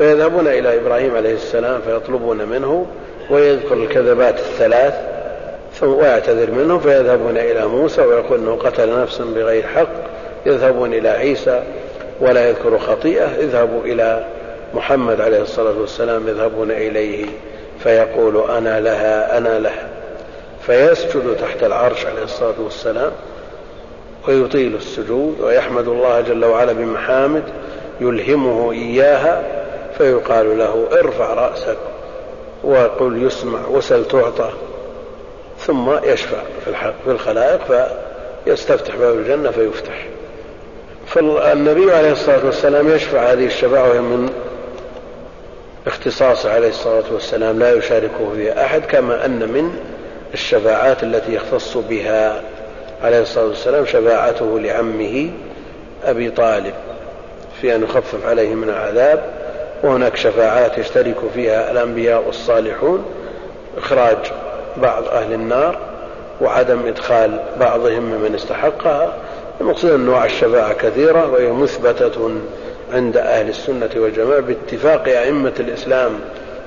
فيذهبون إلى إبراهيم عليه السلام فيطلبون منه ويذكر الكذبات الثلاث ويعتذر منه، فيذهبون إلى موسى ويقول أنه قتل نفسا بغير حق، يذهبون إلى عيسى ولا يذكر خطيئة، اذهبوا إلى محمد عليه الصلاة والسلام يذهبون إليه فيقول أنا لها أنا لها، فيسجد تحت العرش عليه الصلاة والسلام ويطيل السجود ويحمد الله جل وعلا بمحامد يلهمه إياها، فيقال له ارفع رأسك وقل يسمع وسل تعطى، ثم يشفع في الخلائق فيستفتح باب الجنة فيفتح. فالنبي عليه الصلاة والسلام يشفع هذه الشفاعة وهي من اختصاصه عليه الصلاة والسلام لا يشاركه فيها أحد، كما أن من الشفاعات التي يختص بها عليه الصلاة والسلام شفاعته لعمه أبي طالب في أن يخفف عليه من العذاب، وهناك شفاعات يشترك فيها الأنبياء والصالحون إخراج بعض أهل النار وعدم إدخال بعضهم ممن استحقها. المقصود أن نوع الشفاعة كثيرة وهي مثبتة عند أهل السنة والجماعة باتفاق أئمة الإسلام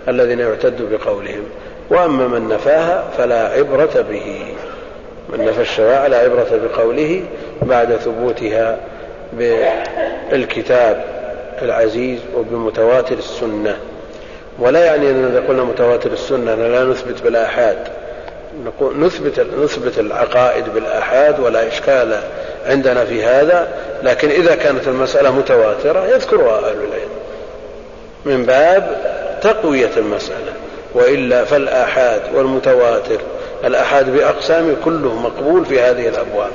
الذين يعتد بقولهم، وأما من نفاها فلا عبرة به، من نفى الشفاعة لا عبرة بقوله بعد ثبوتها بالكتاب العزيز وبمتواتر السنة. ولا يعني أننا إذا قلنا متواتر السنة أننا لا نثبت بالآحاد، نثبت العقائد بالآحاد ولا إشكال عندنا في هذا، لكن إذا كانت المسألة متواترة يذكرها أهل العلم من باب تقوية المسألة، وإلا فالآحاد والمتواتر الآحاد بأقسام كله مقبول في هذه الأبواب.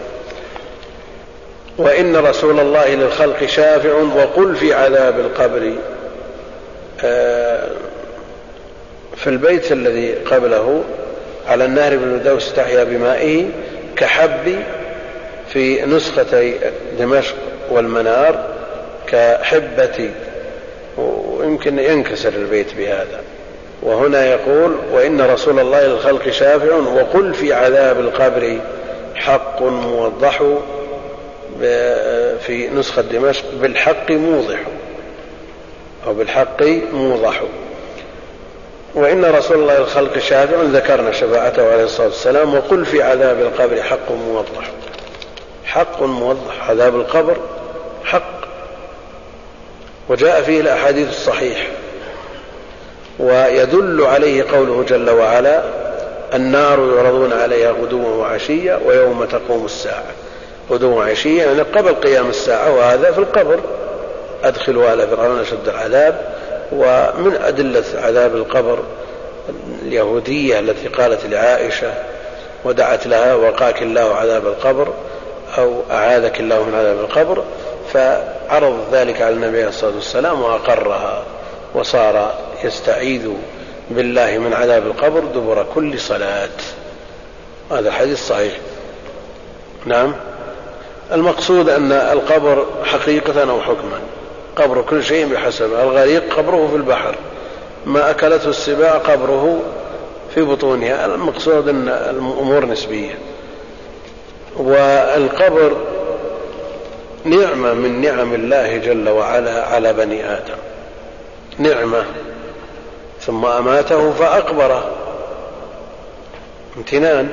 وإن رسول الله للخلق شافع وقل في عذاب القبر، في البيت الذي قبله على النهر بن دوس تحيا بمائه كحب في نسختي دمشق والمنار كحبتي، ويمكن ينكسر البيت بهذا. وهنا يقول وإن رسول الله للخلق شافع وقل في عذاب القبر حق موضح في نسخة دمشق بالحق موضح أو بالحق موضح. وإن رسول الله للخلق شافع ذكرنا شفاعته عليه الصلاة والسلام، وقل في عذاب القبر حق موضح، حق موضح، عذاب القبر حق، وجاء فيه الأحاديث الصحيحة. ويدل عليه قوله جل وعلا النار يعرضون عليها غدوا وعشية ويوم تقوم الساعة، غدوا وعشية يعني قبل قيام الساعة، وهذا في القبر أدخلوا آل فرعون أشد العذاب. ومن أدلة عذاب القبر اليهودية التي قالت لعائشة ودعت لها وقاك الله عذاب القبر أو أعاذك الله من عذاب القبر، فعرض ذلك على النبي عليه الصلاة والسلام وأقرها وصار يستعيذ بالله من عذاب القبر دبر كل صلاة، هذا الحديث صحيح. نعم، المقصود أن القبر حقيقة أو حكما قبر كل شيء بحسبه، الغريق قبره في البحر، ما أكلته السباع قبره في بطونها، المقصود أن الأمور نسبية. والقبر نعمة من نعم الله جل وعلا على بني آدم، نعمة، ثم أماته فأقبره امتنان،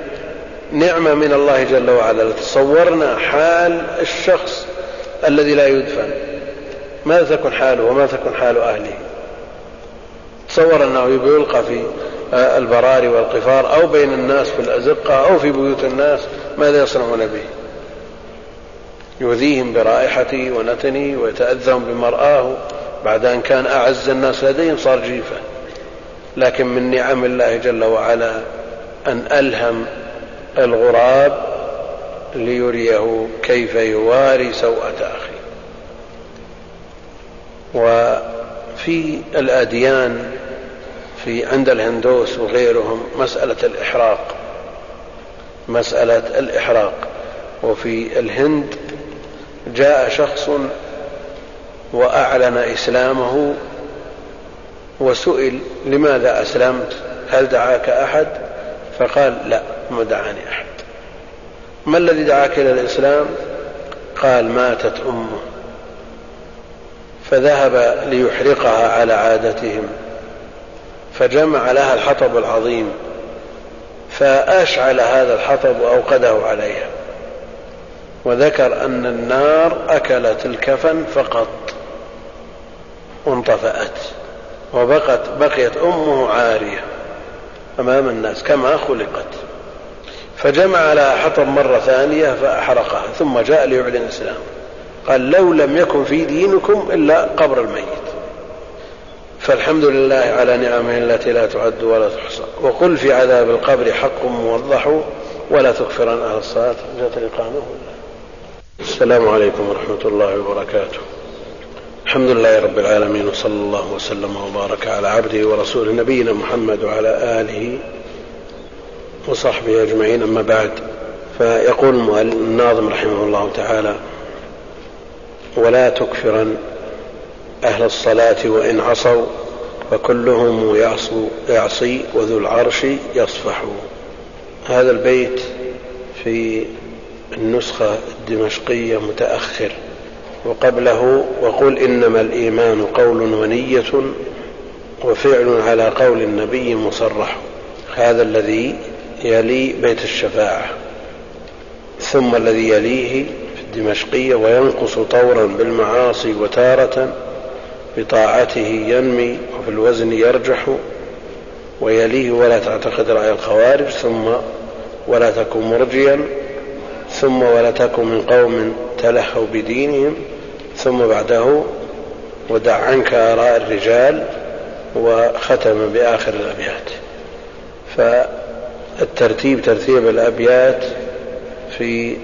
نعمة من الله جل وعلا. تصورنا حال الشخص الذي لا يدفن، ماذا تكون حاله وما تكون حال أهله؟ تصور أنه يلقى في البراري والقفار أو بين الناس في الأزقة أو في بيوت الناس، ماذا يصنعون به؟ يؤذيهم برائحته ونتنه ويتأذهم بمرآه، بعد أن كان أعز الناس لديهم صار جيفة. لكن من نعم الله جل وعلا أن ألهم الغراب ليريه كيف يواري سوءة أخي. وفي الأديان في عند الهندوس وغيرهم مسألة الإحراق، مسألة الإحراق، وفي الهند جاء شخص وأعلن إسلامه وسئل لماذا أسلمت، هل دعاك أحد؟ فقال لا ما دعاني أحد. ما الذي دعاك إلى الإسلام؟ قال ماتت أمه فذهب ليحرقها على عادتهم، فجمع لها الحطب العظيم فأشعل هذا الحطب وأوقده عليها، وذكر أن النار أكلت الكفن فقط وانطفأت، وبقيت أمه عارية أمام الناس كما خلقت. فجمع لها حطب مرة ثانية فأحرقها، ثم جاء ليعلن الإسلام. قال لو لم يكن في دينكم إلا قبر الميت. فالحمد لله على نعمه التي لا تعد ولا تحصى. وقل في عذاب القبر حق موضح ولا تكفرن أهل الصلاة جاءت إقامه. السلام عليكم ورحمة الله وبركاته. الحمد لله رب العالمين، وصلى الله وسلم وبارك على عبده ورسوله نبينا محمد وعلى آله وصحبه أجمعين، أما بعد. فيقول الناظم رحمه الله تعالى: ولا تكفرن أهل الصلاة وإن عصوا فكلهم يعصي وذو العرش يصفح. هذا البيت في النسخة الدمشقية متأخر، وقبله: وقل إنما الإيمان قول ونية وفعل على قول النبي مصرح. هذا الذي يلي بيت الشفاعة، ثم الذي يليه في الدمشقية: وينقص طورا بالمعاصي وتارة بطاعته ينمي وفي الوزن يرجح. ويليه: ولا تعتقد رأي الخوارج، ثم ولا تكن مرجيا، ثم ولا تكن من قوم تلهوا بدينهم، ثم بعده: ودع عنك آراء الرجال، وختم بآخر الأبيات. فالترتيب ترتيب الأبيات في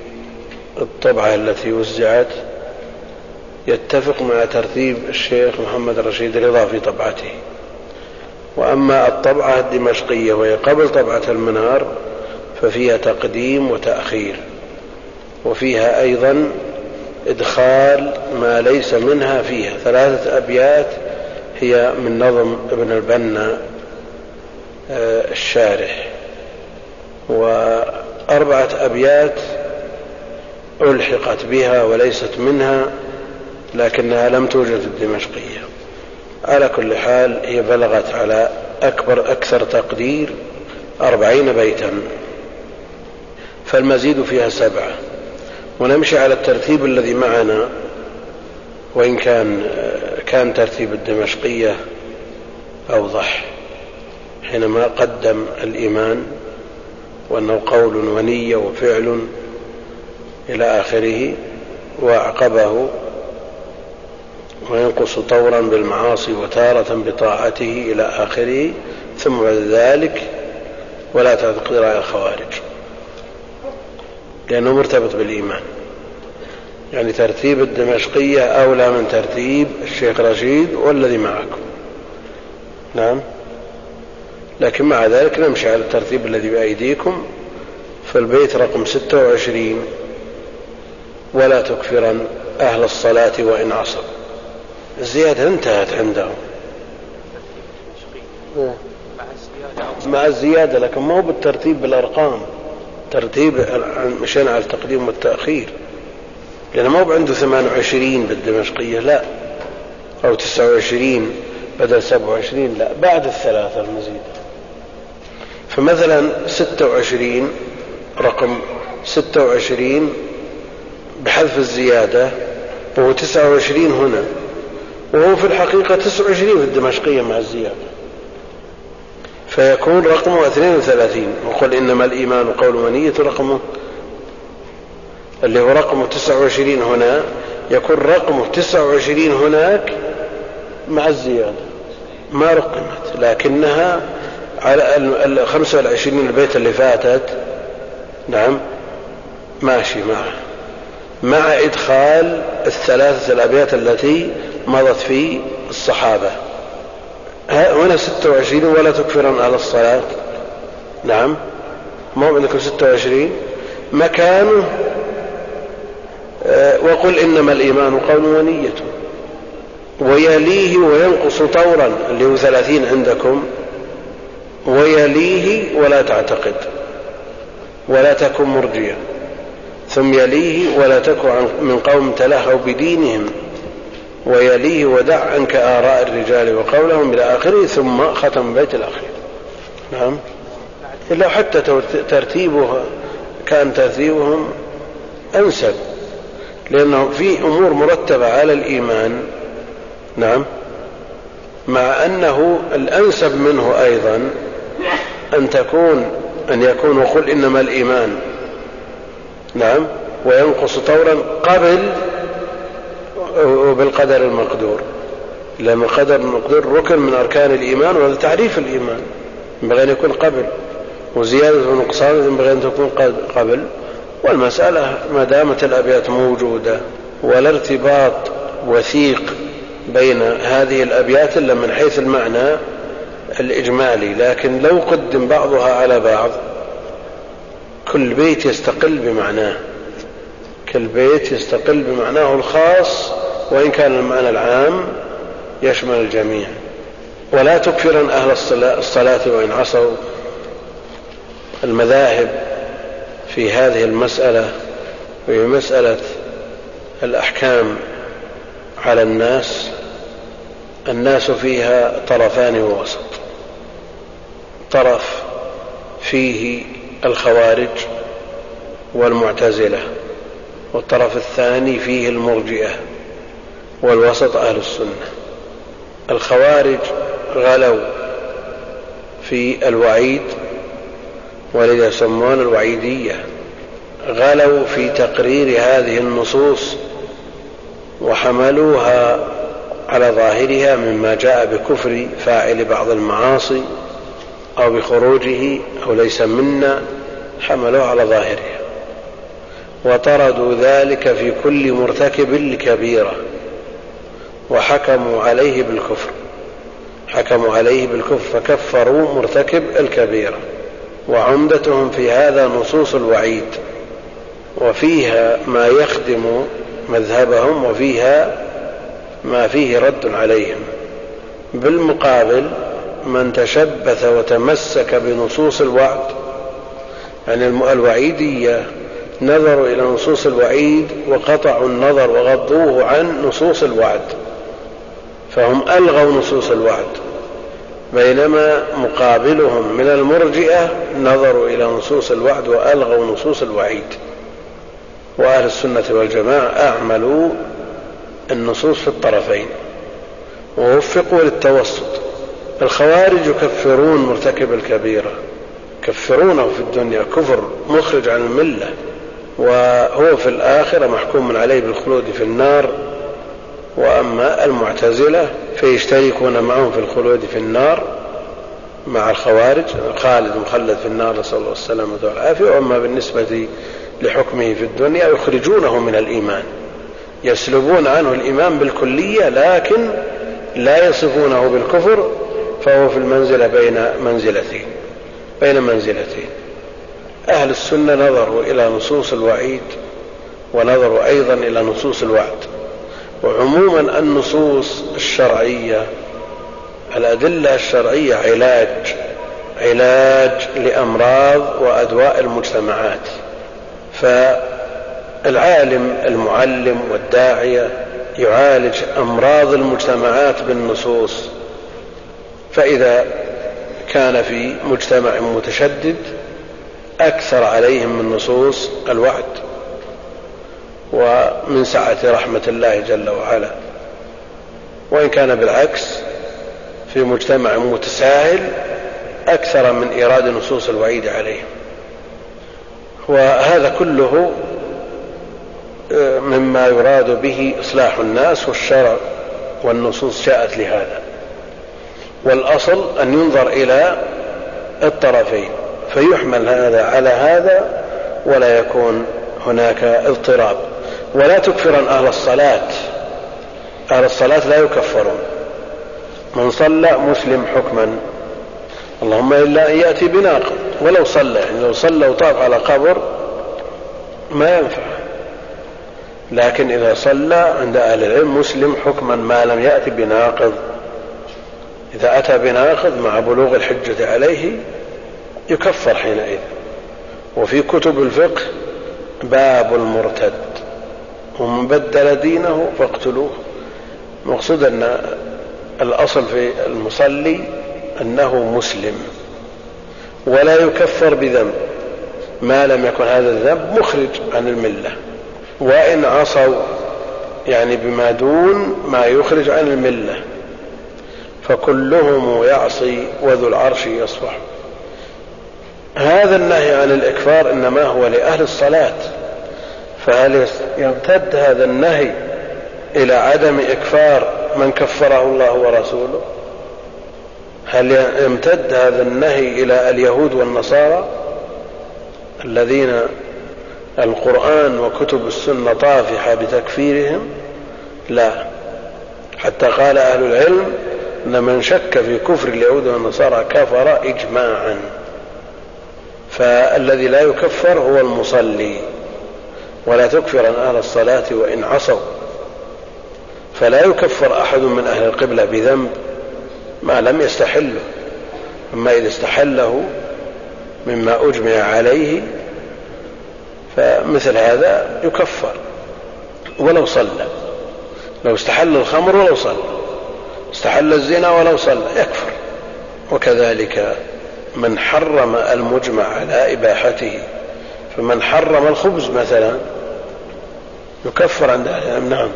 الطبعة التي وزعت يتفق مع ترتيب الشيخ محمد رشيد رضا في طبعته. وأما الطبعة الدمشقية وهي قبل طبعة المنار ففيها تقديم وتأخير، وفيها أيضا إدخال ما ليس منها فيها. 3 أبيات هي من نظم ابن البنا الشارح، و4 أبيات ألحقت بها وليست منها لكنها لم توجد في الدمشقية. على كل حال هي بلغت على أكثر تقدير 40 بيتا، فالمزيد فيها 7. ونمشي على الترتيب الذي معنا، وإن كان ترتيب الدمشقية أوضح حينما قدم الإيمان وأنه قول ونية وفعل إلى آخره، وأعقبه: وينقص طورا بالمعاصي وتارة بطاعته إلى آخره، ثم بعد ذلك: ولا تعتقد رأي الخوارج، لأنه مرتبط بالإيمان. يعني ترتيب الدمشقية أولى من ترتيب الشيخ رشيد والذي معكم، نعم. لكن مع ذلك نمشي على الترتيب الذي بأيديكم. فالبيت رقم 26: ولا تكفرن أهل الصلاة وإن عصوا. الزيادة انتهت عندهم مع الزيادة، لكن ما هو بالترتيب بالأرقام، ترتيب مشان على التقديم والتأخير، لأنه ما هو عنده 28 بالدمشقية، لا، أو 29 بدل 27، لا، بعد 3 المزيد. فمثلا 26 رقم 26 بحذف الزيادة وهو 29 هنا، وهو في الحقيقة 29 في الدمشقية مع الزيادة، فيكون رقمه 32. وقل إنما الإيمان قول ونية، رقمه اللي هو رقمه 29 هنا، يكون رقمه 29 هناك مع الزيادة، ما رقمت، لكنها على 25 البيت اللي فاتت، نعم، ماشي مع إدخال 3 الأبيات التي مضت في الصحابة. هنا 26: ولا تكفرن على الصلاة، نعم، ما هو عندكم 26 مكانه. وقل إنما الإيمان قول ونية، ويليه: وينقص طورا، اللي هو 30 عندكم، ويليه: ولا تعتقد، ولا تكن مرجيا، ثم يليه: ولا تكن من قوم تلهوا بدينهم، ويليه ودع عنك آراء الرجال وقولهم إلى آخره، ثم ختم بيت الأخير. نعم، إلا حتى ترتيبها كان ترتيبهم أنسب، لأنه في أمور مرتبة على الإيمان، نعم، مع أنه الأنسب منه أيضا أن يكون قل إنما الإيمان، نعم، وينقص طورا قبل وبالقدر المقدور، لأن القدر المقدور ركن من أركان الإيمان ولا تعريف الإيمان، ينبغي أن يكون قبل، وزيادة ونقصان ينبغي أن تكون قبل. والمسألة ما دامت الأبيات موجودة ولا ارتباط وثيق بين هذه الأبيات إلا من حيث المعنى الإجمالي، لكن لو قدم بعضها على بعض كل بيت يستقل بمعناه، كل بيت يستقل بمعناه الخاص، وإن كان المعنى العام يشمل الجميع. ولا تكفرن أهل الصلاة وإن عصوا، المذاهب في هذه المسألة وهي مسألة الأحكام على الناس فيها طرفان ووسط، طرف فيه الخوارج والمعتزلة، والطرف الثاني فيه المرجئة، والوسط أهل السنة. الخوارج غلوا في الوعيد ولذا يسمون الوعيدية، غلوا في تقرير هذه النصوص وحملوها على ظاهرها مما جاء بكفر فاعل بعض المعاصي أو بخروجه أو ليس منا، حملوها على ظاهرها وطردوا ذلك في كل مرتكب الكبيرة وحكموا عليه بالكفر، فكفروا مرتكب الكبيرة. وعمدتهم في هذا نصوص الوعيد، وفيها ما يخدم مذهبهم وفيها ما فيه رد عليهم. بالمقابل من تشبث وتمسك بنصوص الوعد، يعني الوعيدية نظروا إلى نصوص الوعيد وقطعوا النظر وغضوه عن نصوص الوعد، فهم ألغوا نصوص الوعد، بينما مقابلهم من المرجئة نظروا إلى نصوص الوعد وألغوا نصوص الوعيد. وأهل السنة والجماعة أعملوا النصوص في الطرفين ووفقوا للتوسط. الخوارج يكفرون مرتكب الكبيرة، كفرونه في الدنيا كفر مخرج عن الملة، وهو في الآخرة محكوم عليه بالخلود في النار. وأما المعتزلة فيشتركون معهم في الخلود في النار مع الخوارج، خالد مخلد في النار، نسأل الله السلامة والعافية. وأما بالنسبة لحكمه في الدنيا يخرجونه من الإيمان، يسلبون عنه الإيمان بالكلية، لكن لا يصفونه بالكفر، فهو في المنزلة بين منزلتين. أهل السنة نظروا إلى نصوص الوعيد ونظروا أيضا إلى نصوص الوعد. وعموما النصوص الشرعية، الأدلة الشرعية علاج لأمراض وأدواء المجتمعات، فالعالم المعلم والداعية يعالج أمراض المجتمعات بالنصوص. فإذا كان في مجتمع متشدد أكثر عليهم من نصوص الوعد ومن سعة رحمة الله جل وعلا، وإن كان بالعكس في مجتمع متساهل أكثر من إيراد نصوص الوعيد عليهم. وهذا كله مما يراد به إصلاح الناس، والشرع والنصوص جاءت لهذا. والأصل أن ينظر إلى الطرفين فيحمل هذا على هذا ولا يكون هناك اضطراب. ولا تكفرن أهل الصلاة، أهل الصلاة لا يكفرون، من صلى مسلم حكما اللهم إلا أن يأتي بناقض، ولو صلى، يعني لو صلى وطاف على قبر ما ينفع، لكن إذا صلى عند أهل العلم مسلم حكما ما لم يأتي بناقض، إذا أتى بناقض مع بلوغ الحجة عليه يكفر حينئذ. وفي كتب الفقه باب المرتد، ومن بدل دينه فاقتلوه، مقصود أن الأصل في المصلي أنه مسلم ولا يكفر بذنب ما لم يكن هذا الذنب مخرج عن الملة، وإن عصوا يعني بما دون ما يخرج عن الملة، فكلهم يعصي وذو العرش يصفح. هذا النهي عن الإكفار إنما هو لأهل الصلاة، فهل يمتد هذا النهي إلى عدم إكفار من كفره الله ورسوله؟ هل يمتد هذا النهي إلى اليهود والنصارى الذين القرآن وكتب السنة طافحة بتكفيرهم؟ لا، حتى قال أهل العلم أن من شك في كفر اليهود والنصارى كفر إجماعا. فالذي لا يكفر هو المصلي، ولا تكفر عن أهل الصلاة وإن عصوا، فلا يكفر أحد من أهل القبلة بذنب ما لم يستحله، أما إذا استحله مما أجمع عليه فمثل هذا يكفر ولو صلى، لو استحل الخمر ولو صلى، استحل الزنا ولو صلى يكفر. وكذلك من حرم المجمع على إباحته، فمن حرم الخبز مثلا يكفر عند أهل، نعم،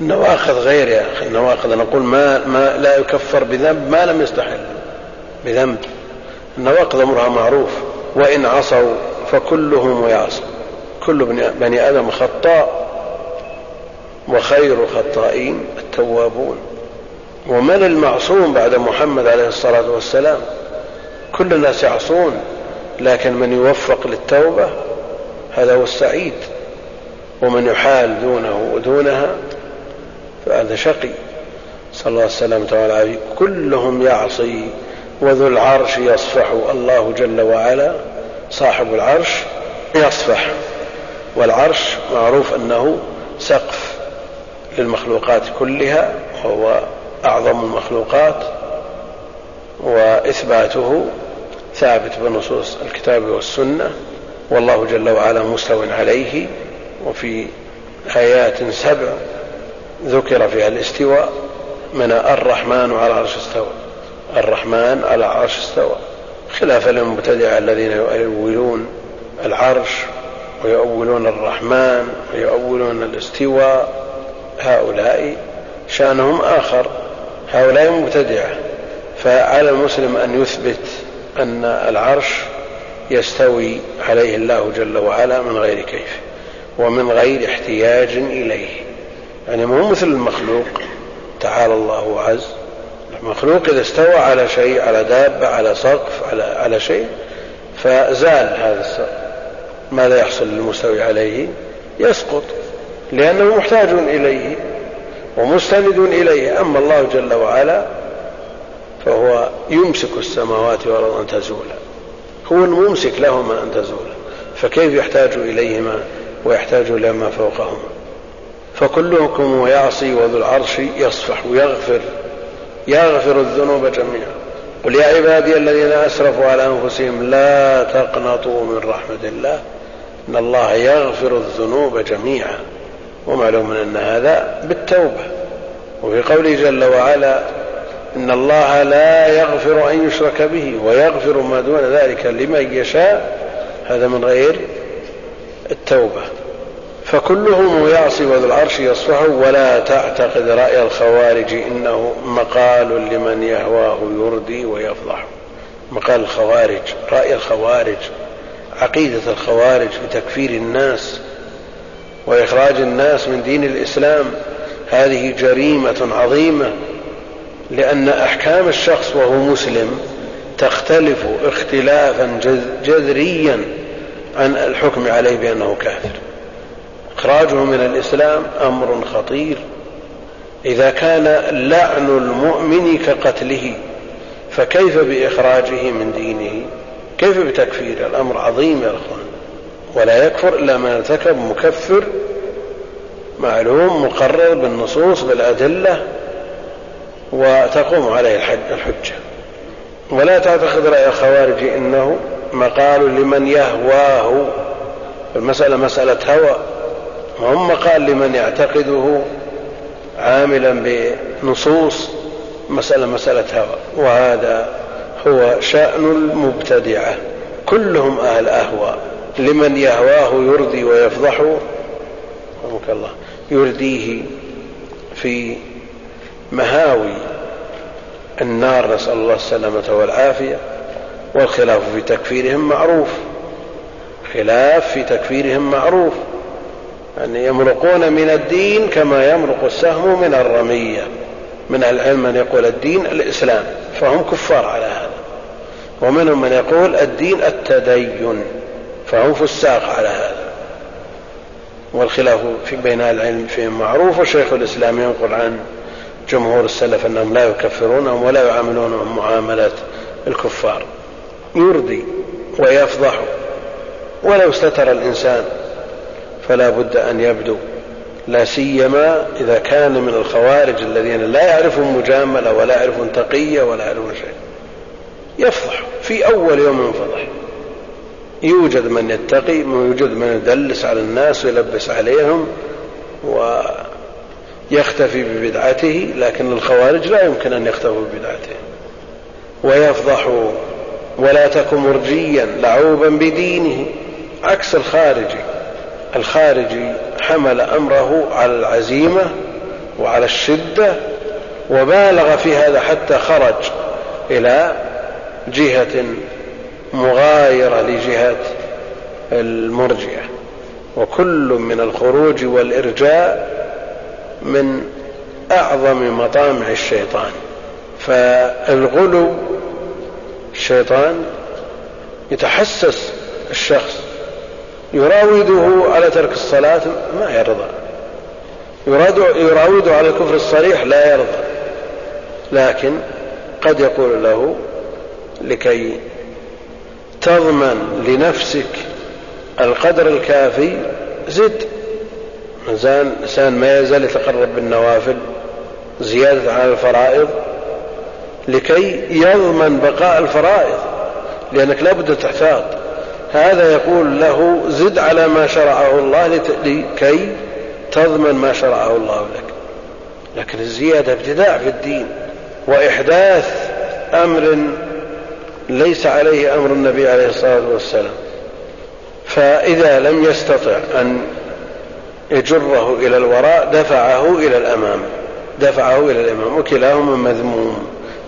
النواقض غير، يا أخي النواقض نقول ما لا يكفر بذنب ما لم يستحل بذنب، النواقض أمرها معروف. وإن عصوا فكلهم يعصوا، كل بني آدم خطاء وخير الخطائين التوابون. ومن المعصوم بعد محمد عليه الصلاة والسلام؟ كل الناس يعصون، لكن من يوفق للتوبة هذا هو السعيد، ومن يحال دونه ودونها فهذا شقي، صلى الله عليه وسلم تعالى عليه. كلهم يعصي وذو العرش يصفح، الله جل وعلا صاحب العرش يصفح، والعرش معروف أنه سقف للمخلوقات كلها، وهو أعظم المخلوقات، وإثباته ثابت بنصوص الكتاب والسنة، والله جل وعلا مستو عليه. وفي آيات 7 ذكر فيها الاستواء، من الرحمن على العرش استوى، الرحمن على العرش استوى، خلاف المبتدعة الذين يؤولون العرش ويؤولون الرحمن ويؤولون الاستواء، هؤلاء شأنهم آخر، هؤلاء مبتدعة. فعلى المسلم أن يثبت أن العرش يستوي عليه الله جل وعلا من غير كيف ومن غير احتياج إليه، يعني مو مثل المخلوق، تعالى الله عز. المخلوق إذا استوى على شيء، على دابة، على سقف، على شيء، فزال هذا السقف، ماذا يحصل للمستوي عليه؟ يسقط، لأنه محتاج إليه ومستند إليه. أما الله جل وعلا فهو يمسك السماوات والأرض أن تزولا، هو الممسك لهما أن تزولا، فكيف يحتاج إليهما ويحتاج إلى ما فوقهما؟ فكلكم يعصي وذو العرش يصفح يغفر الذنوب جميعا، قل يا عبادي الذين أسرفوا على أنفسهم لا تقنطوا من رحمة الله إن الله يغفر الذنوب جميعا. ومعلوم أن هذا بالتوبة. وفي قوله جل وعلا إن الله لا يغفر أن يشرك به ويغفر ما دون ذلك لمن يشاء، هذا من غير التوبة. فكلهم يعصي وذو العرش يصفح، ولا تعتقد رأي الخوارج إنه مقال لمن يهواه يردي ويفضح. مقال الخوارج، رأي الخوارج، عقيدة الخوارج بتكفير الناس وإخراج الناس من دين الإسلام، هذه جريمة عظيمة، لأن أحكام الشخص وهو مسلم تختلف اختلافا جذريا عن الحكم عليه بأنه كافر. إخراجه من الإسلام أمر خطير، إذا كان لعن المؤمن كقتله فكيف بإخراجه من دينه؟ كيف بتكفيره؟ الأمر عظيم يا أخوان. ولا يكفر إلا من ارتكب مكفر معلوم مقرر بالنصوص بالأدلة وتقوم عليه الحجة. ولا تعتقد رأي الخوارج إنه مقال لمن يهواه، المسألة مسألة هوى، هم قال لمن يعتقده عاملا بنصوص مسألة هوى. وهذا هو شأن المبتدعة، كلهم أهل أهواء. لمن يهواه يرضي ويفضحه الله، يرديه في مهاوي النار، نسأل الله السلامة والعافية. والخلاف في تكفيرهم معروف، خلاف في تكفيرهم معروف، يعني يمرقون من الدين كما يمرق السهم من الرمية. من العلم من يقول الدين الإسلام فهم كفار على هذا، ومنهم من يقول الدين التدين فهم فساق على هذا. والخلاف في بين العلم فيهم معروف، وشيخ الإسلام ينقل عن جمهور السلف أنهم لا يكفرونهم ولا يعاملونهم معاملات الكفار، يرضي ويفضح. ولو استتر الإنسان فلا بد أن يبدو، لا سيما إذا كان من الخوارج الذين لا يعرفون مجاملة ولا يعرفون تقية ولا يعرفون شيء. يفضح في أول يوم ينفضح، يوجد من يتقي، ويوجد من يدلس على الناس ويلبس عليهم ويختفي ببدعته، لكن الخوارج لا يمكن أن يختفوا ببدعته. ويفضحوا ولا تك مرجيا لعوبا بدينه، عكس الخارجي. الخارجي حمل أمره على العزيمة وعلى الشدة وبالغ في هذا حتى خرج إلى جهة مغايرة لجهة المرجئة، وكل من الخروج والإرجاء من أعظم مطامع الشيطان. فالغلو الشيطان يتحسس الشخص، يراوده على ترك الصلاة ما يرضى، يراوده على الكفر الصريح لا يرضى، لكن قد يقول له لكي تضمن لنفسك القدر الكافي زد. إنسان ما يزال يتقرب بالنوافل زيادة على الفرائض لكي يضمن بقاء الفرائض، لأنك لابد تحتاط. هذا يقول له زد على ما شرعه الله لكي تضمن ما شرعه الله لك. لكن الزيادة ابتداع في الدين وإحداث أمر ليس عليه أمر النبي عليه الصلاة والسلام. فإذا لم يستطع أن يجره إلى الوراء دفعه إلى الأمام، وكلاهما مذموم،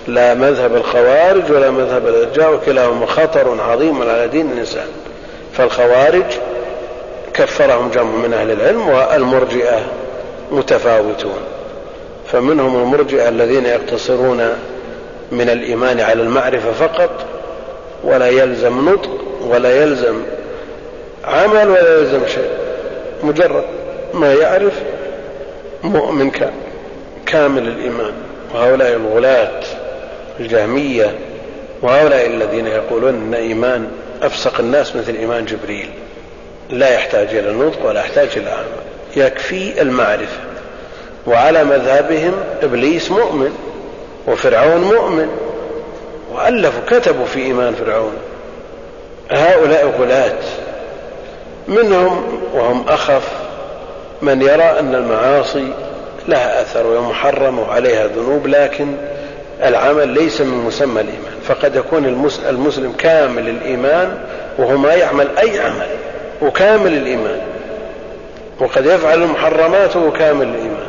لا مذهب الخوارج ولا مذهب الإرجاء، وكلاهما خطر عظيم على دين الإنسان. فالخوارج كفرهم جمع من أهل العلم، والمرجئة متفاوتون، فمنهم المرجئة الذين يقتصرون من الإيمان على المعرفة فقط، ولا يلزم نطق ولا يلزم عمل ولا يلزم شيء، مجرد ما يعرف مؤمن كامل الإيمان. وهؤلاء الغلاة الجهمية، وهؤلاء الذين يقولون أن إيمان أفسق الناس مثل إيمان جبريل، لا يحتاج إلى النطق ولا يحتاج إلى عمل، يكفي المعرفة. وعلى مذهبهم إبليس مؤمن وفرعون مؤمن، وألفوا كتبوا في إيمان فرعون. هؤلاء غلاة منهم، وهم أخف من يرى أن المعاصي لها أثر ومحرم وعليها ذنوب، لكن العمل ليس من مسمى الإيمان. فقد يكون المسلم كامل الإيمان وهو ما يعمل أي عمل وكامل الإيمان، وقد يفعل المحرمات وكامل الإيمان.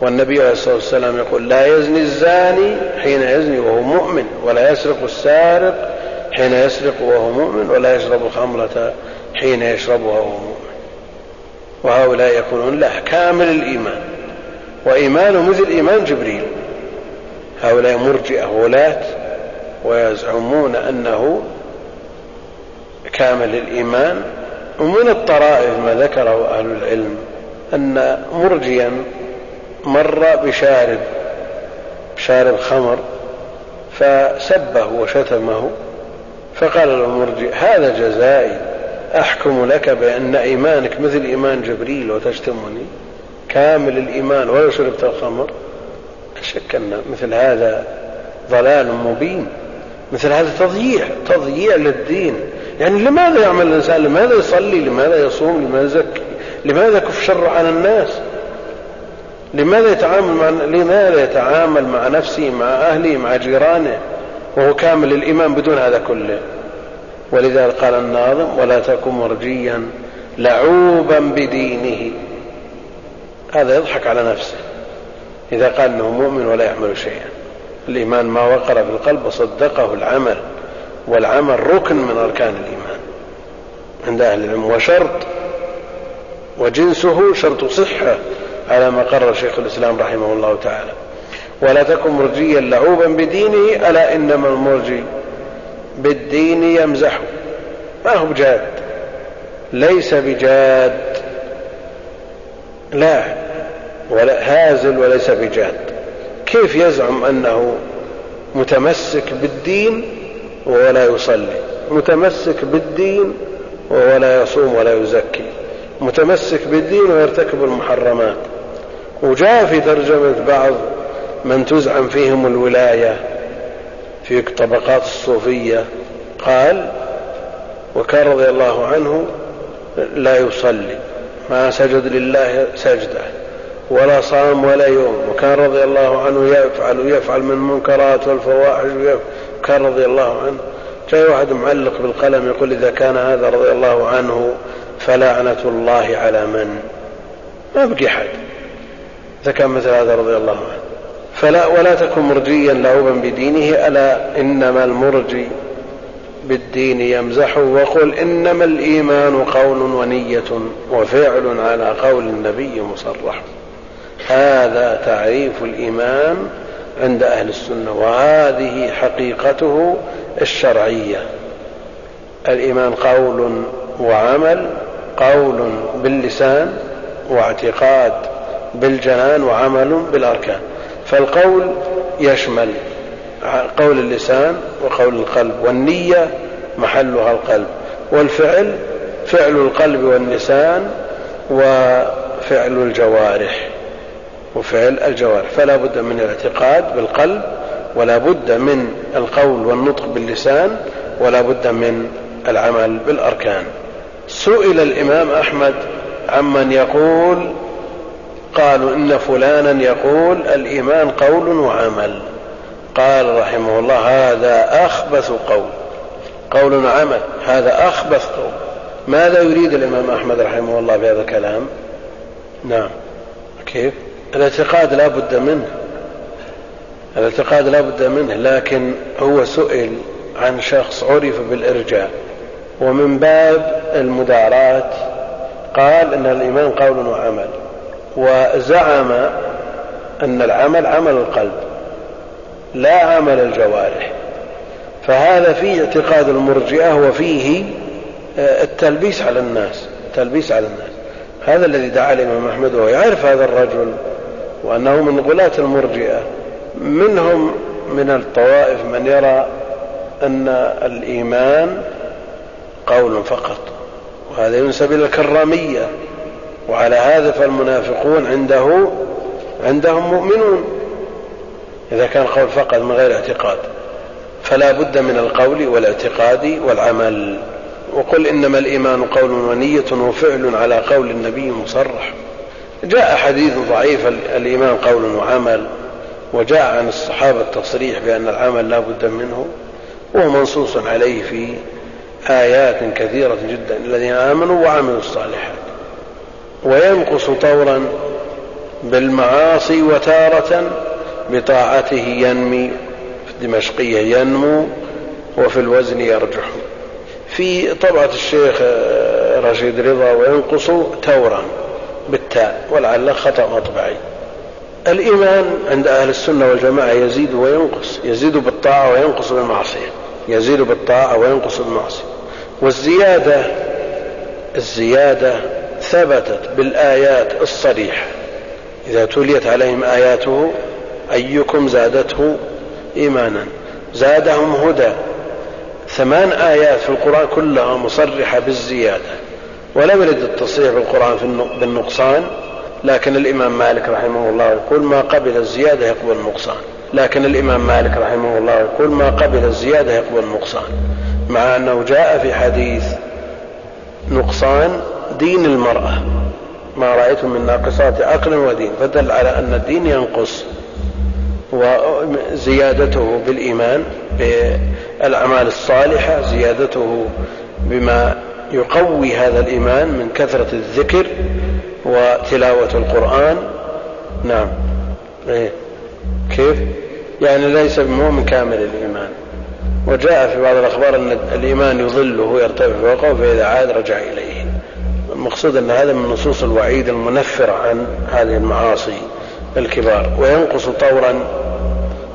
والنبي عليه الصلاة والسلام يقول لا يزني الزاني حين يزني وهو مؤمن، ولا يسرق السارق حين يسرق وهو مؤمن، ولا يشرب الخمرة حين يشربها وهو مؤمن. وهؤلاء يقولون لا، كامل الإيمان، وإيمانه مثل إيمان جبريل. هؤلاء مرجئة غلاة، ويزعمون أنه كامل الإيمان. ومن الطرائف ما ذكره أهل العلم أن مرجيا مر بشارب خمر فسبه وشتمه، فقال له المرجئ هذا جزائي، أحكم لك بأن إيمانك مثل إيمان جبريل وتشتمني كامل الإيمان ولو شربت الخمر؟ أشك أن مثل هذا ضلال مبين، مثل هذا تضييع للدين. يعني لماذا يعمل الإنسان؟ لماذا يصلي؟ لماذا يصوم؟ لماذا يزكي؟ لماذا كف شر عن الناس؟ لماذا يتعامل مع نفسه مع أهله مع جيرانه وهو كامل الإيمان بدون هذا كله؟ ولذلك قال الناظم: ولا تكن مرجيا لعوبا بدينه. هذا يضحك على نفسه إذا قال أنه مؤمن ولا يعمل شيئا. الإيمان ما وقر في القلب وصدقه العمل، والعمل ركن من أركان الإيمان عند أهل العلم وشرط، وجنسه شرط صحة على ما قرر شيخ الإسلام رحمه الله تعالى. ولا تكن مرجيا لعوبا بدينه، ألا إنما المرجي بالدين يمزح، ما هو جاد، ليس بجاد، لا ولا هازل وليس بجاد. كيف يزعم أنه متمسك بالدين ولا يصلي، متمسك بالدين ولا يصوم ولا يزكي، متمسك بالدين ويرتكب المحرمات؟ وجاء في ترجمة بعض من تزعم فيهم الولاية في طبقات الصوفية قال: وكان رضي الله عنه لا يصلي، ما سجد لله سجدة، ولا صام ولا يوم، وكان رضي الله عنه يفعل من المنكرات والفواحش، وكان رضي الله عنه. جاء واحد معلق بالقلم يقول: إذا كان هذا رضي الله عنه فلعنة الله على من؟ ما بقي حد إذا كان مثل هذا رضي الله عنه. فلا ولا تكن مرجيا لعوبا بدينه، ألا إنما المرجي بالدين يمزح، وقل إنما الإيمان قول ونية وفعل على قول النبي مصرح. هذا تعريف الإيمان عند أهل السنة، وهذه حقيقته الشرعية. الإيمان قول وعمل، قول باللسان واعتقاد بالجنان وعمل بالأركان. فالقول يشمل قول اللسان وقول القلب، والنية محلها القلب، والفعل فعل القلب واللسان وفعل الجوارح فلا بد من الاعتقاد بالقلب، ولا بد من القول والنطق باللسان، ولا بد من العمل بالأركان. سئل الإمام أحمد عمن يقول، قالوا إن فلانا يقول الإيمان قول وعمل، قال رحمه الله: هذا أخبث قول، قول وعمل، هذا أخبث قول. ماذا يريد الإمام أحمد رحمه الله بهذا الكلام؟ نعم، كيف؟ الاعتقاد لا بد منه، الاعتقاد لا بد منه، لكن هو سئل عن شخص عرف بالإرجاء، ومن باب المدارات قال إن الإيمان قول وعمل، وزعم أن العمل عمل القلب لا عمل الجوارح. فهذا فيه اعتقاد المرجئة، وفيه التلبيس على الناس، التلبيس على الناس. هذا الذي دعا الإمام أحمد، ويعرف هذا الرجل وأنه من غلاة المرجئة. منهم من الطوائف من يرى أن الإيمان قول فقط، وهذا ينسب إلى الكرامية، وعلى هذا فالمنافقون عندهم مؤمنون إذا كان قول فقط من غير اعتقاد. فلا بد من القول والاعتقاد والعمل. وقل إنما الإيمان قول ونية وفعل على قول النبي مصرح. جاء حديث ضعيف الإيمان قول وعمل، وجاء عن الصحابة التصريح بأن العمل لا بد منه، وهو منصوص عليه في آيات كثيرة جدا: الذين آمنوا وعملوا الصالحات. وينقص طورا بالمعاصي، وتارة بطاعته ينمي، في الدمشقية ينمو، وفي الوزن يرجح. في طبعة الشيخ رشيد رضا وينقص تورا بالتاء، ولعل خطأ مطبعي. الإيمان عند أهل السنة والجماعة يزيد وينقص، يزيد بالطاعة وينقص بالمعصية، يزيد بالطاعة وينقص بالمعصية. والزيادة ثبتت بالآيات الصريحة، إذا تليت عليهم آياته أيكم زادته إيمانا زادهم هدى. 8 آيات في القرآن كلها مصرحة بالزيادة، ولم يرد التصريح بالقرآن بالنقصان. لكن الإمام مالك رحمه الله يقول: ما قبل الزيادة يقبل النقصان. مع أنه جاء في حديث نقصان دين المرأة، ما رأيت من ناقصات عقل ودين، فدل على أن الدين ينقص، وزيادته بالإيمان بالأعمال الصالحة، زيادته بما يقوي هذا الإيمان من كثرة الذكر وتلاوة القرآن. نعم. إيه كيف؟ يعني ليس بمؤمن كامل الإيمان، وجاء في بعض الأخبار أن الإيمان يظله يرتفع فوقه فإذا عاد رجع إليه. المقصود أن هذا من نصوص الوعيد المنفرة عن هذه المعاصي الكبار. وينقص طورا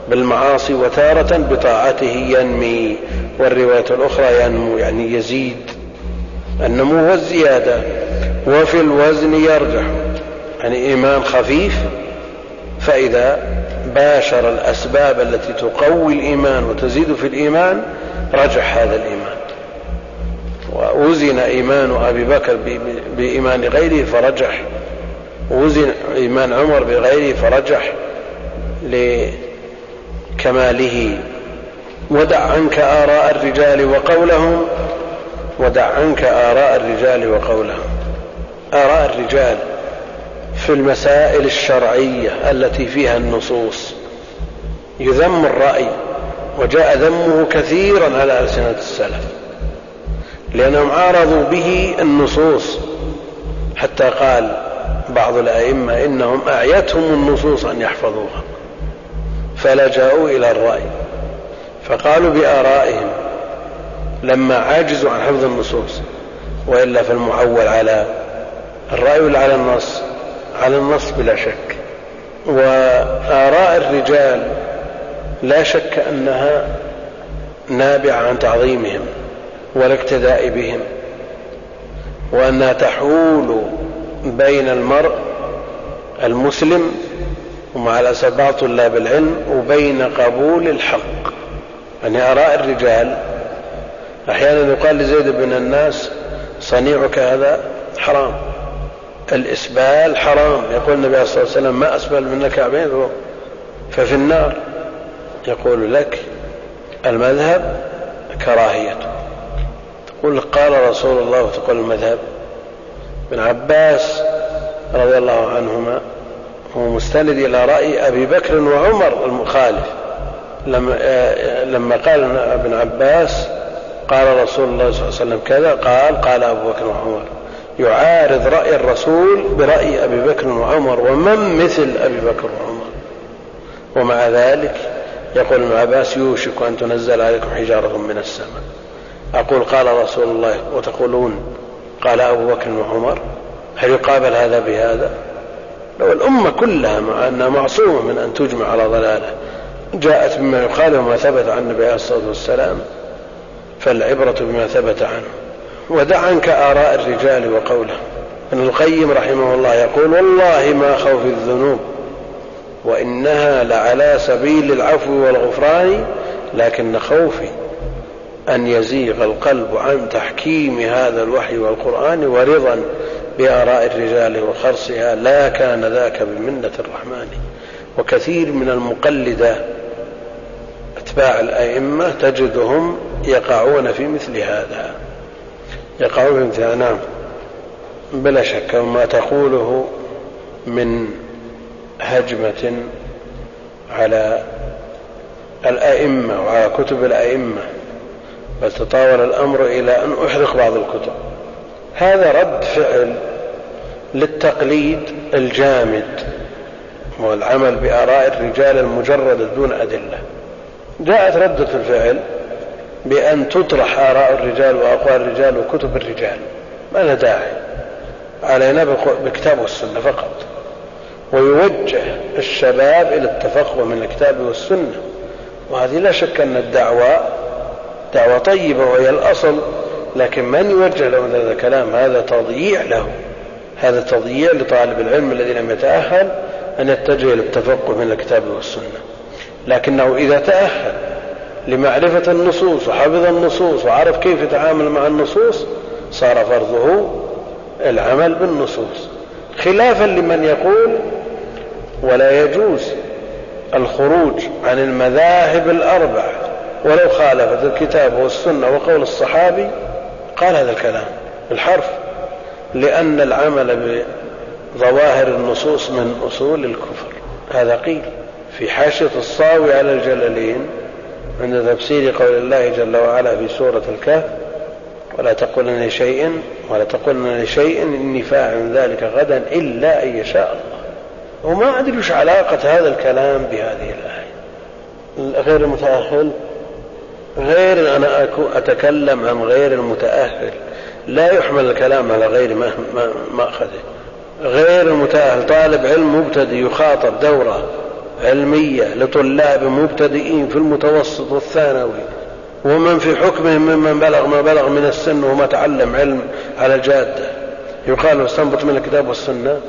بالمعاصي وتارة بطاعته ينمي، والرواية الأخرى ينمو يعني يزيد، النمو والزيادة. وفي الوزن يرجح، يعني إيمان خفيف فإذا باشر الأسباب التي تقوي الإيمان وتزيد في الإيمان رجح هذا الإيمان. ووزن إيمان أبي بكر بإيمان غيره فرجح، ووزن إيمان عمر بغيره فرجح لكماله. ودع عنك آراء الرجال وقولهم، ودع عنك آراء الرجال وقولهم. آراء الرجال في المسائل الشرعية التي فيها النصوص يذم الرأي، وجاء ذمه كثيرا على ألسنة السلف لأنهم عارضوا به النصوص، حتى قال بعض الأئمة إنهم أعيتهم النصوص أن يحفظوها فلجأوا إلى الرأي، فقالوا بآرائهم لما عجزوا عن حفظ النصوص. وإلا فالمعول على الرأي ولا على النص؟ على النص بلا شك. وآراء الرجال لا شك أنها نابعة عن تعظيمهم والاقتداء بهم، وأنها تحول بين المرء المسلم ومع الأسف بعض طلاب العلم وبين قبول الحق. يعني آراء الرجال أحيانا يقال لزيد بن الناس صنيعك هذا حرام، الإسبال حرام، يقول النبي صلى الله عليه وسلم ما أسبل من كعبين ففي النار، يقول لك المذهب كراهيته. تقول قال رسول الله، تقول المذهب. ابن عباس رضي الله عنهما هو مستند إلى رأي أبي بكر وعمر المخالف، لما قال ابن عباس قال رسول الله صلى الله عليه وسلم كذا، قال أبو بكر وعمر، يعارض رأي الرسول برأي أبي بكر وعمر، ومن مثل أبي بكر وعمر. ومع ذلك يقول ابن عباس يوشك أن تنزل عليكم حجارة من السماء. أقول قال رسول الله وتقولون قال أبو بكر وعمر، هل يقابل هذا بهذا؟ لو الأمة كلها مع أنها معصومة من أن تجمع على ضلاله جاءت بما يخالف ما ثبت عن النبي عليه الصلاة والسلام، فالعبرة بما ثبت عنه. ودع عنك آراء الرجال وقوله. ابن القيم رحمه الله يقول والله ما خوف الذنوب وإنها لعلى سبيل العفو والغفران، لكن خوفي أن يزيغ القلب عن تحكيم هذا الوحي والقرآن ورضا بآراء الرجال وخرصها، لا كان ذاك بمنة الرحمن. وكثير من المقلدة أتباع الأئمة تجدهم يقعون في مثل هذا، يقعون في مثل هذا. نعم بلا شك وما تقوله من هجمة على الأئمة وعلى كتب الأئمة، بل تطاول الأمر إلى أن أحرق بعض الكتب. هذا رد فعل للتقليد الجامد والعمل بآراء الرجال المجردة دون أدلة. جاءت ردة الفعل بأن تطرح آراء الرجال وأقوال الرجال وكتب الرجال، ما لها داعي، علينا بكتاب والسنة فقط. ويوجه الشباب إلى التفقه من الكتاب والسنة، وهذه لا شك أن الدعوة دعوة طيبة وهي الأصل، لكن من يوجه له هذا الكلام هذا تضييع له، هذا تضييع لطالب العلم الذي لم يتأهل أن يتجه للتفقه من الكتاب والسنة. لكنه إذا تأهل لمعرفة النصوص وحفظ النصوص وعرف كيف يتعامل مع النصوص صار فرضه العمل بالنصوص، خلافا لمن يقول ولا يجوز الخروج عن المذاهب الأربعة ولو خالفت الكتاب والسنة وقول الصحابي. قال هذا الكلام بالحرف، لأن العمل ظواهر النصوص من أصول الكفر. هذا قيل في حاشية الصاوي على الجلالين عند تفسير قول الله جل وعلا في سورة الكهف: ولا تقولن لشيء إني فاعل ذلك غدا إلا أن يشاء الله. وما أدري وش علاقة هذا الكلام بهذه الآية. غير المتأهل، غير أنا أتكلم عن غير المتأهل، لا يحمل الكلام على غير مأخذه. غير المتأهل طالب علم مبتدئ يخاطب دورة علمية لطلاب مبتدئين في المتوسط والثانوي ومن في حكمهم ممن بلغ ما بلغ من السن وما تعلم علم على الجادة، يقال استنبط من الكتاب والسنة.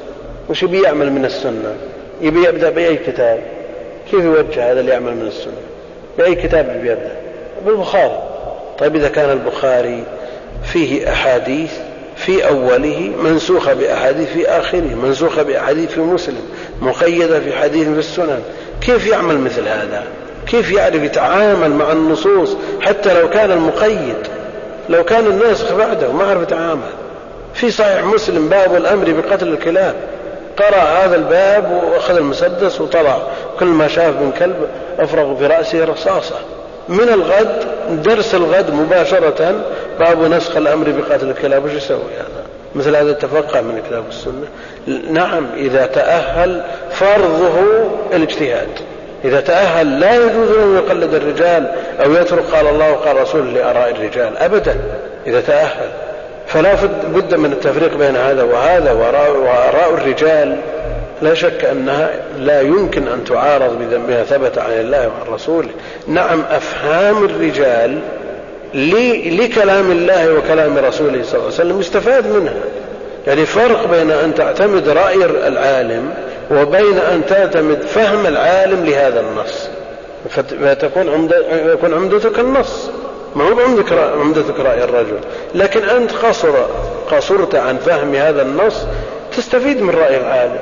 وش بيعمل من السنة؟ يبي يبدأ بأي كتاب؟ كيف يوجه هذا اللي يعمل من السنة؟ بأي كتاب يبدأ؟ بالبخاري. طيب إذا كان البخاري فيه أحاديث في أوله منسوخة بأحاديث في آخره، منسوخة بأحاديث في مسلم، مقيدة في حديث في السنن، كيف يعمل مثل هذا؟ كيف يعرف يتعامل مع النصوص حتى لو كان المقيد، لو كان الناسخ بعده ما عرف يتعامل؟ في صحيح مسلم باب الأمر بقتل الكلاب، قرأ هذا الباب وأخذ المسدس وطلع، كل ما شاف من كلب أفرغ في رأسه رصاصة. من الغد درس الغد مباشرة باب نسخ الأمر بقتل الكلاب. وش يسوي هذا؟ مثل هذا التفقه من الكتاب والسنة؟ نعم إذا تأهل فرضه الاجتهاد، إذا تأهل لا يجوز أن يقلد الرجال أو يترك قال الله وقال رسول لأراء الرجال أبدا. إذا تأهل فلا بد من التفريق بين هذا وهذا. وآراء الرجال لا شك أنها لا يمكن أن تعارض بما ثبت عن الله وعن رسوله. نعم أفهام الرجال لكلام الله وكلام رسوله صلى الله عليه وسلم يستفاد منها، يعني فرق بين أن تعتمد رأي العالم وبين أن تعتمد فهم العالم لهذا النص، فتكون عمدتك النص، ما هو عمدتك رأي الرجل. لكن أنت قصرت عن فهم هذا النص، تستفيد من رأي العالم.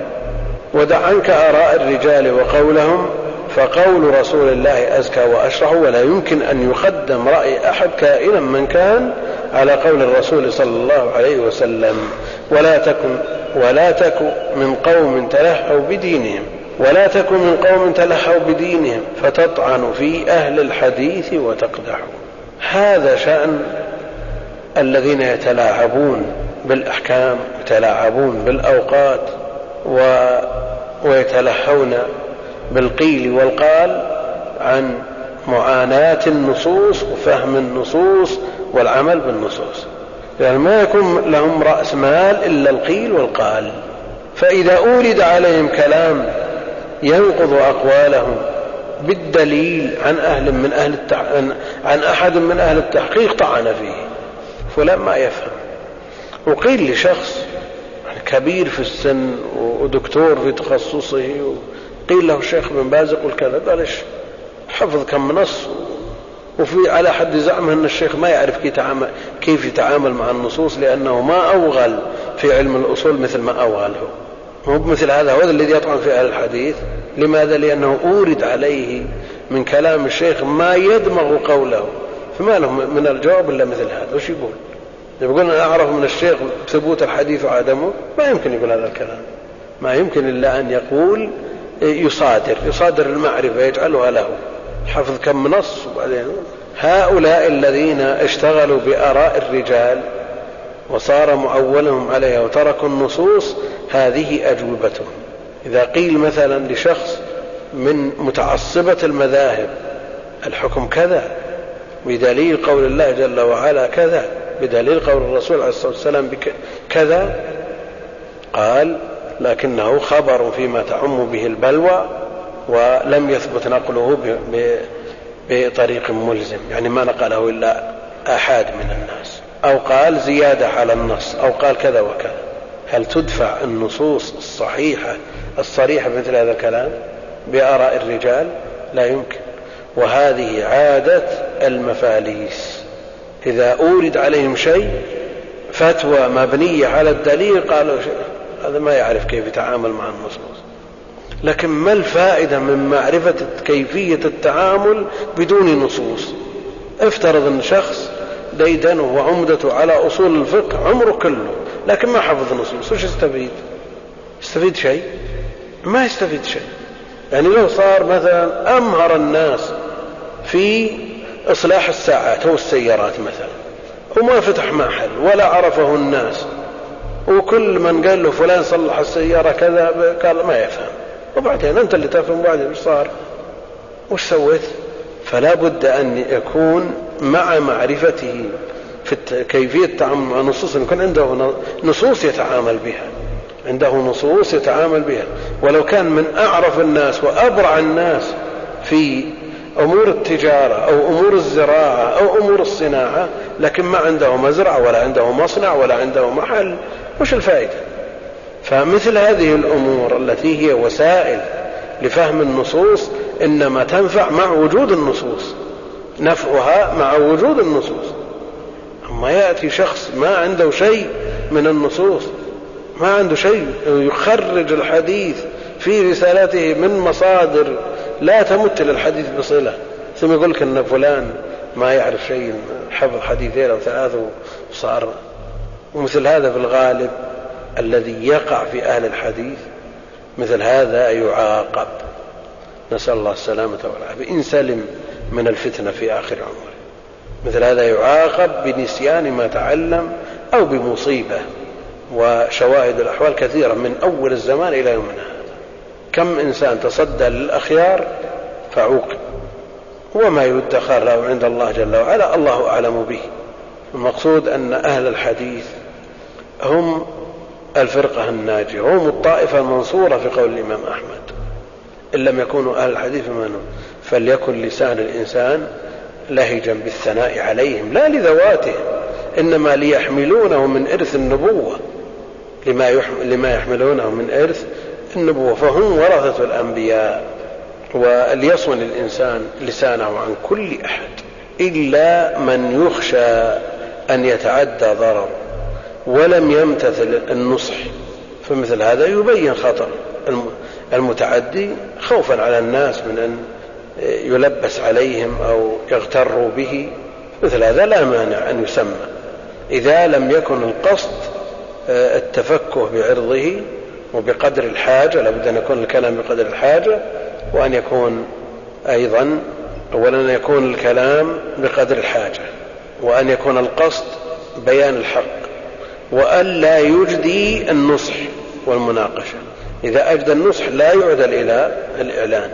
ودع عنك آراء الرجال وقولهم، فقول رسول الله أزكى وأشرح. ولا يمكن أن يقدم رأي أحد كائنا من كان على قول الرسول صلى الله عليه وسلم. ولا تك من قوم تلحوا بدينهم فتطعن في أهل الحديث وتقدحوا. هذا شأن الذين يتلاعبون بالأحكام، يتلاعبون بالأوقات، ويتلهون بالقيل والقال عن معاناة النصوص وفهم النصوص والعمل بالنصوص، لأن ما يكون لهم رأس مال إلا القيل والقال. فإذا أورد عليهم كلام ينقض أقوالهم بالدليل عن أحد من أهل التحقيق طعن فيه، فلان ما يفهم. وقيل لشخص كبير في السن ودكتور في تخصصه، قيل له الشيخ بن باز يقول كذا، قال ايش؟ حفظ كم نص، وفي على حد زعمه ان الشيخ ما يعرف كيف يتعامل مع النصوص، لانه ما اوغل في علم الاصول مثل ما اوغله. هو مثل هذا الذي يطعن في اهل الحديث. لماذا؟ لانه اورد عليه من كلام الشيخ ما يدمغ قوله، فما له من الجواب الا مثل هذا. وش يقول؟ يقول أنا أعرف من الشيخ ثبوت الحديث وعدمه، ما يمكن يقول هذا الكلام، ما يمكن إلا أن يقول يصادر المعرفة يجعلها له، حفظ كم نص. وبعدين هؤلاء الذين اشتغلوا بآراء الرجال وصار معولهم عليها وتركوا النصوص، هذه أجوبتهم. إذا قيل مثلا لشخص من متعصبة المذاهب الحكم كذا بدليل قول الله جل وعلا كذا بدليل قول الرسول عليه الصلاة والسلام كذا، قال لكنه خبر فيما تعم به البلوى ولم يثبت نقله بطريق ملزم، يعني ما نقله إلا أحد من الناس، أو قال زيادة على النص، أو قال كذا وكذا. هل تدفع النصوص الصحيحة الصريحة مثل هذا الكلام بآراء الرجال؟ لا يمكن. وهذه عادة المفاليس، إذا أورد عليهم شيء فتوى مبنية على الدليل قالوا هذا ما يعرف كيف يتعامل مع النصوص. لكن ما الفائدة من معرفة كيفية التعامل بدون نصوص؟ افترض أن شخص ديدنه وعمدته على أصول الفقه عمره كله، لكن ما حفظ نصوص، وش يستفيد؟ يستفيد شيء؟ ما يستفيد شيء. يعني لو صار مثلا أمهر الناس في إصلاح الساعات أو السيارات مثلا وما فتح محل ولا عرفه الناس، وكل من قال له فلان صلح السيارة كذا قال ما يفهم، وبعدين أنت اللي تفهم بعدين وش صار وش سويت. فلا بد أن يكون مع معرفته في كيفية التعامل مع نصوص، يكون عنده نصوص يتعامل بها، ولو كان من أعرف الناس وأبرع الناس في أمور التجارة أو أمور الزراعة أو أمور الصناعة، لكن ما عنده مزرعة ولا عنده مصنع ولا عنده محل، وش الفائدة؟ فمثل هذه الأمور التي هي وسائل لفهم النصوص إنما تنفع مع وجود النصوص، نفعها مع وجود النصوص. أما يأتي شخص ما عنده شيء من النصوص، ما عنده شيء، يخرج الحديث في رسالته من مصادر لا تمت للحديث بصلة، ثم يقول لك أن فلان ما يعرف شيء، حفظ حديثين أو ثلاثة وصار. ومثل هذا في الغالب الذي يقع في أهل الحديث مثل هذا يعاقب، نسأل الله السلامة والعافية، إن سلم من الفتنة في آخر عمره. مثل هذا يعاقب بنسيان ما تعلم أو بمصيبة، وشواهد الأحوال كثيرة من أول الزمان إلى يومنا هذا، كم إنسان تصدى للأخيار فعوقب، وما يدخر له عند الله جل وعلا الله أعلم به. المقصود أن أهل الحديث هم الفرقة الناجية، هم الطائفة المنصورة في قول الإمام أحمد، إن لم يكونوا أهل الحديث فمنهم، فليكن لسان الإنسان لهجا بالثناء عليهم لا لذواتهم، إنما ليحملونه من إرث النبوة، لما يحملونه من إرث النبوة، فهم ورثة الأنبياء. وليصون الإنسان لسانه عن كل أحد إلا من يخشى أن يتعدى ضرر ولم يمتثل النصح، فمثل هذا يبين خطر المتعدي خوفا على الناس من أن يلبس عليهم أو يغتروا به. مثل هذا لا مانع أن يسمى إذا لم يكن القصد التفكه بعرضه، وبقدر الحاجة لابد أن يكون الكلام بقدر الحاجة، وأن يكون أيضا أولا أن يكون الكلام بقدر الحاجة، وأن يكون القصد بيان الحق، وأن لا يجدي النصح والمناقشة. إذا أجدى النصح لا يعدل إلى الإعلان،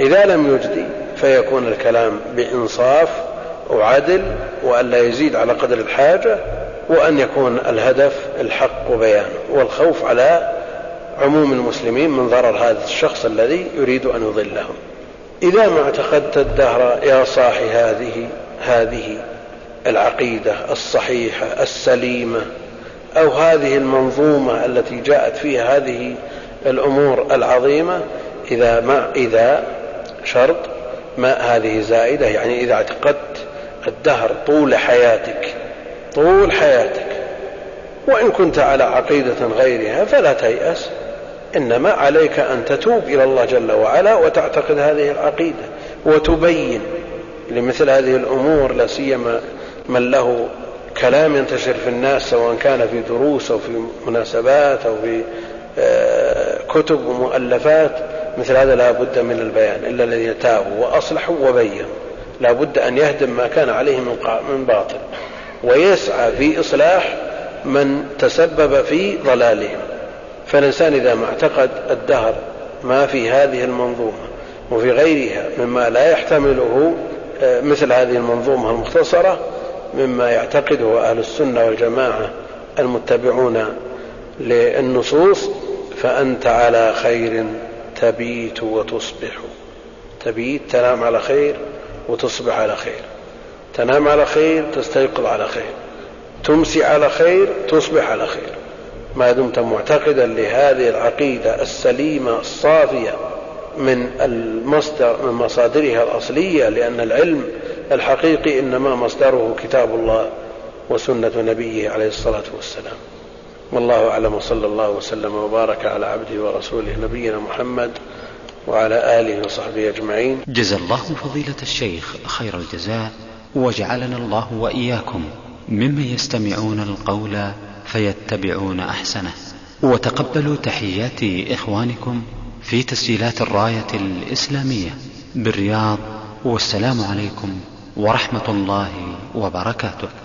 إذا لم يجدي فيكون الكلام بإنصاف وعدل، وأن لا يزيد على قدر الحاجة، وأن يكون الهدف الحق وبيانه، والخوف على عموم المسلمين من ضرر هذا الشخص الذي يريد أن يضلهم. إذا ما اعتقدت الدهر يا صاحي هذه العقيدة الصحيحة السليمة، أو هذه المنظومة التي جاءت فيها هذه الأمور العظيمة، إذا شرط ما هذه زائدة، يعني إذا اعتقدت الدهر طول حياتك وإن كنت على عقيدة غيرها فلا تيأس، إنما عليك أن تتوب إلى الله جل وعلا وتعتقد هذه العقيدة وتبين لمثل هذه الأمور، لا سيما من له كلام ينتشر في الناس سواء كان في دروس أو في مناسبات أو في كتب ومؤلفات، مثل هذا لا بد من البيان، إلا الذين تابوا وأصلحوا وبينوا، لا بد أن يهدم ما كان عليه من باطل، ويسعى في إصلاح من تسبب في ضلالهم. فالإنسان إذا ما اعتقد الدهر ما في هذه المنظومة وفي غيرها مما لا يحتمله مثل هذه المنظومة المختصرة، مما يعتقده أهل السنة والجماعة المتبعون للنصوص، فأنت على خير تبيت وتصبح. تبيت تنام على خير وتصبح على خير، تنام على خير تستيقظ على خير، تمسي على خير تصبح على خير، ما دمت معتقدا لهذه العقيدة السليمة الصافية من مصادرها الأصلية، لأن العلم الحقيقي إنما مصدره كتاب الله وسنة نبيه عليه الصلاة والسلام. والله أعلم، وصلى الله وسلم وبارك على عبده ورسوله نبينا محمد وعلى آله وصحبه أجمعين. جزى الله فضيلة الشيخ خير الجزاء، وجعلنا الله وإياكم ممن يستمعون القول فيتبعون أحسنه. وتقبلوا تحيات إخوانكم في تسجيلات الراية الإسلامية بالرياض، والسلام عليكم ورحمة الله وبركاته.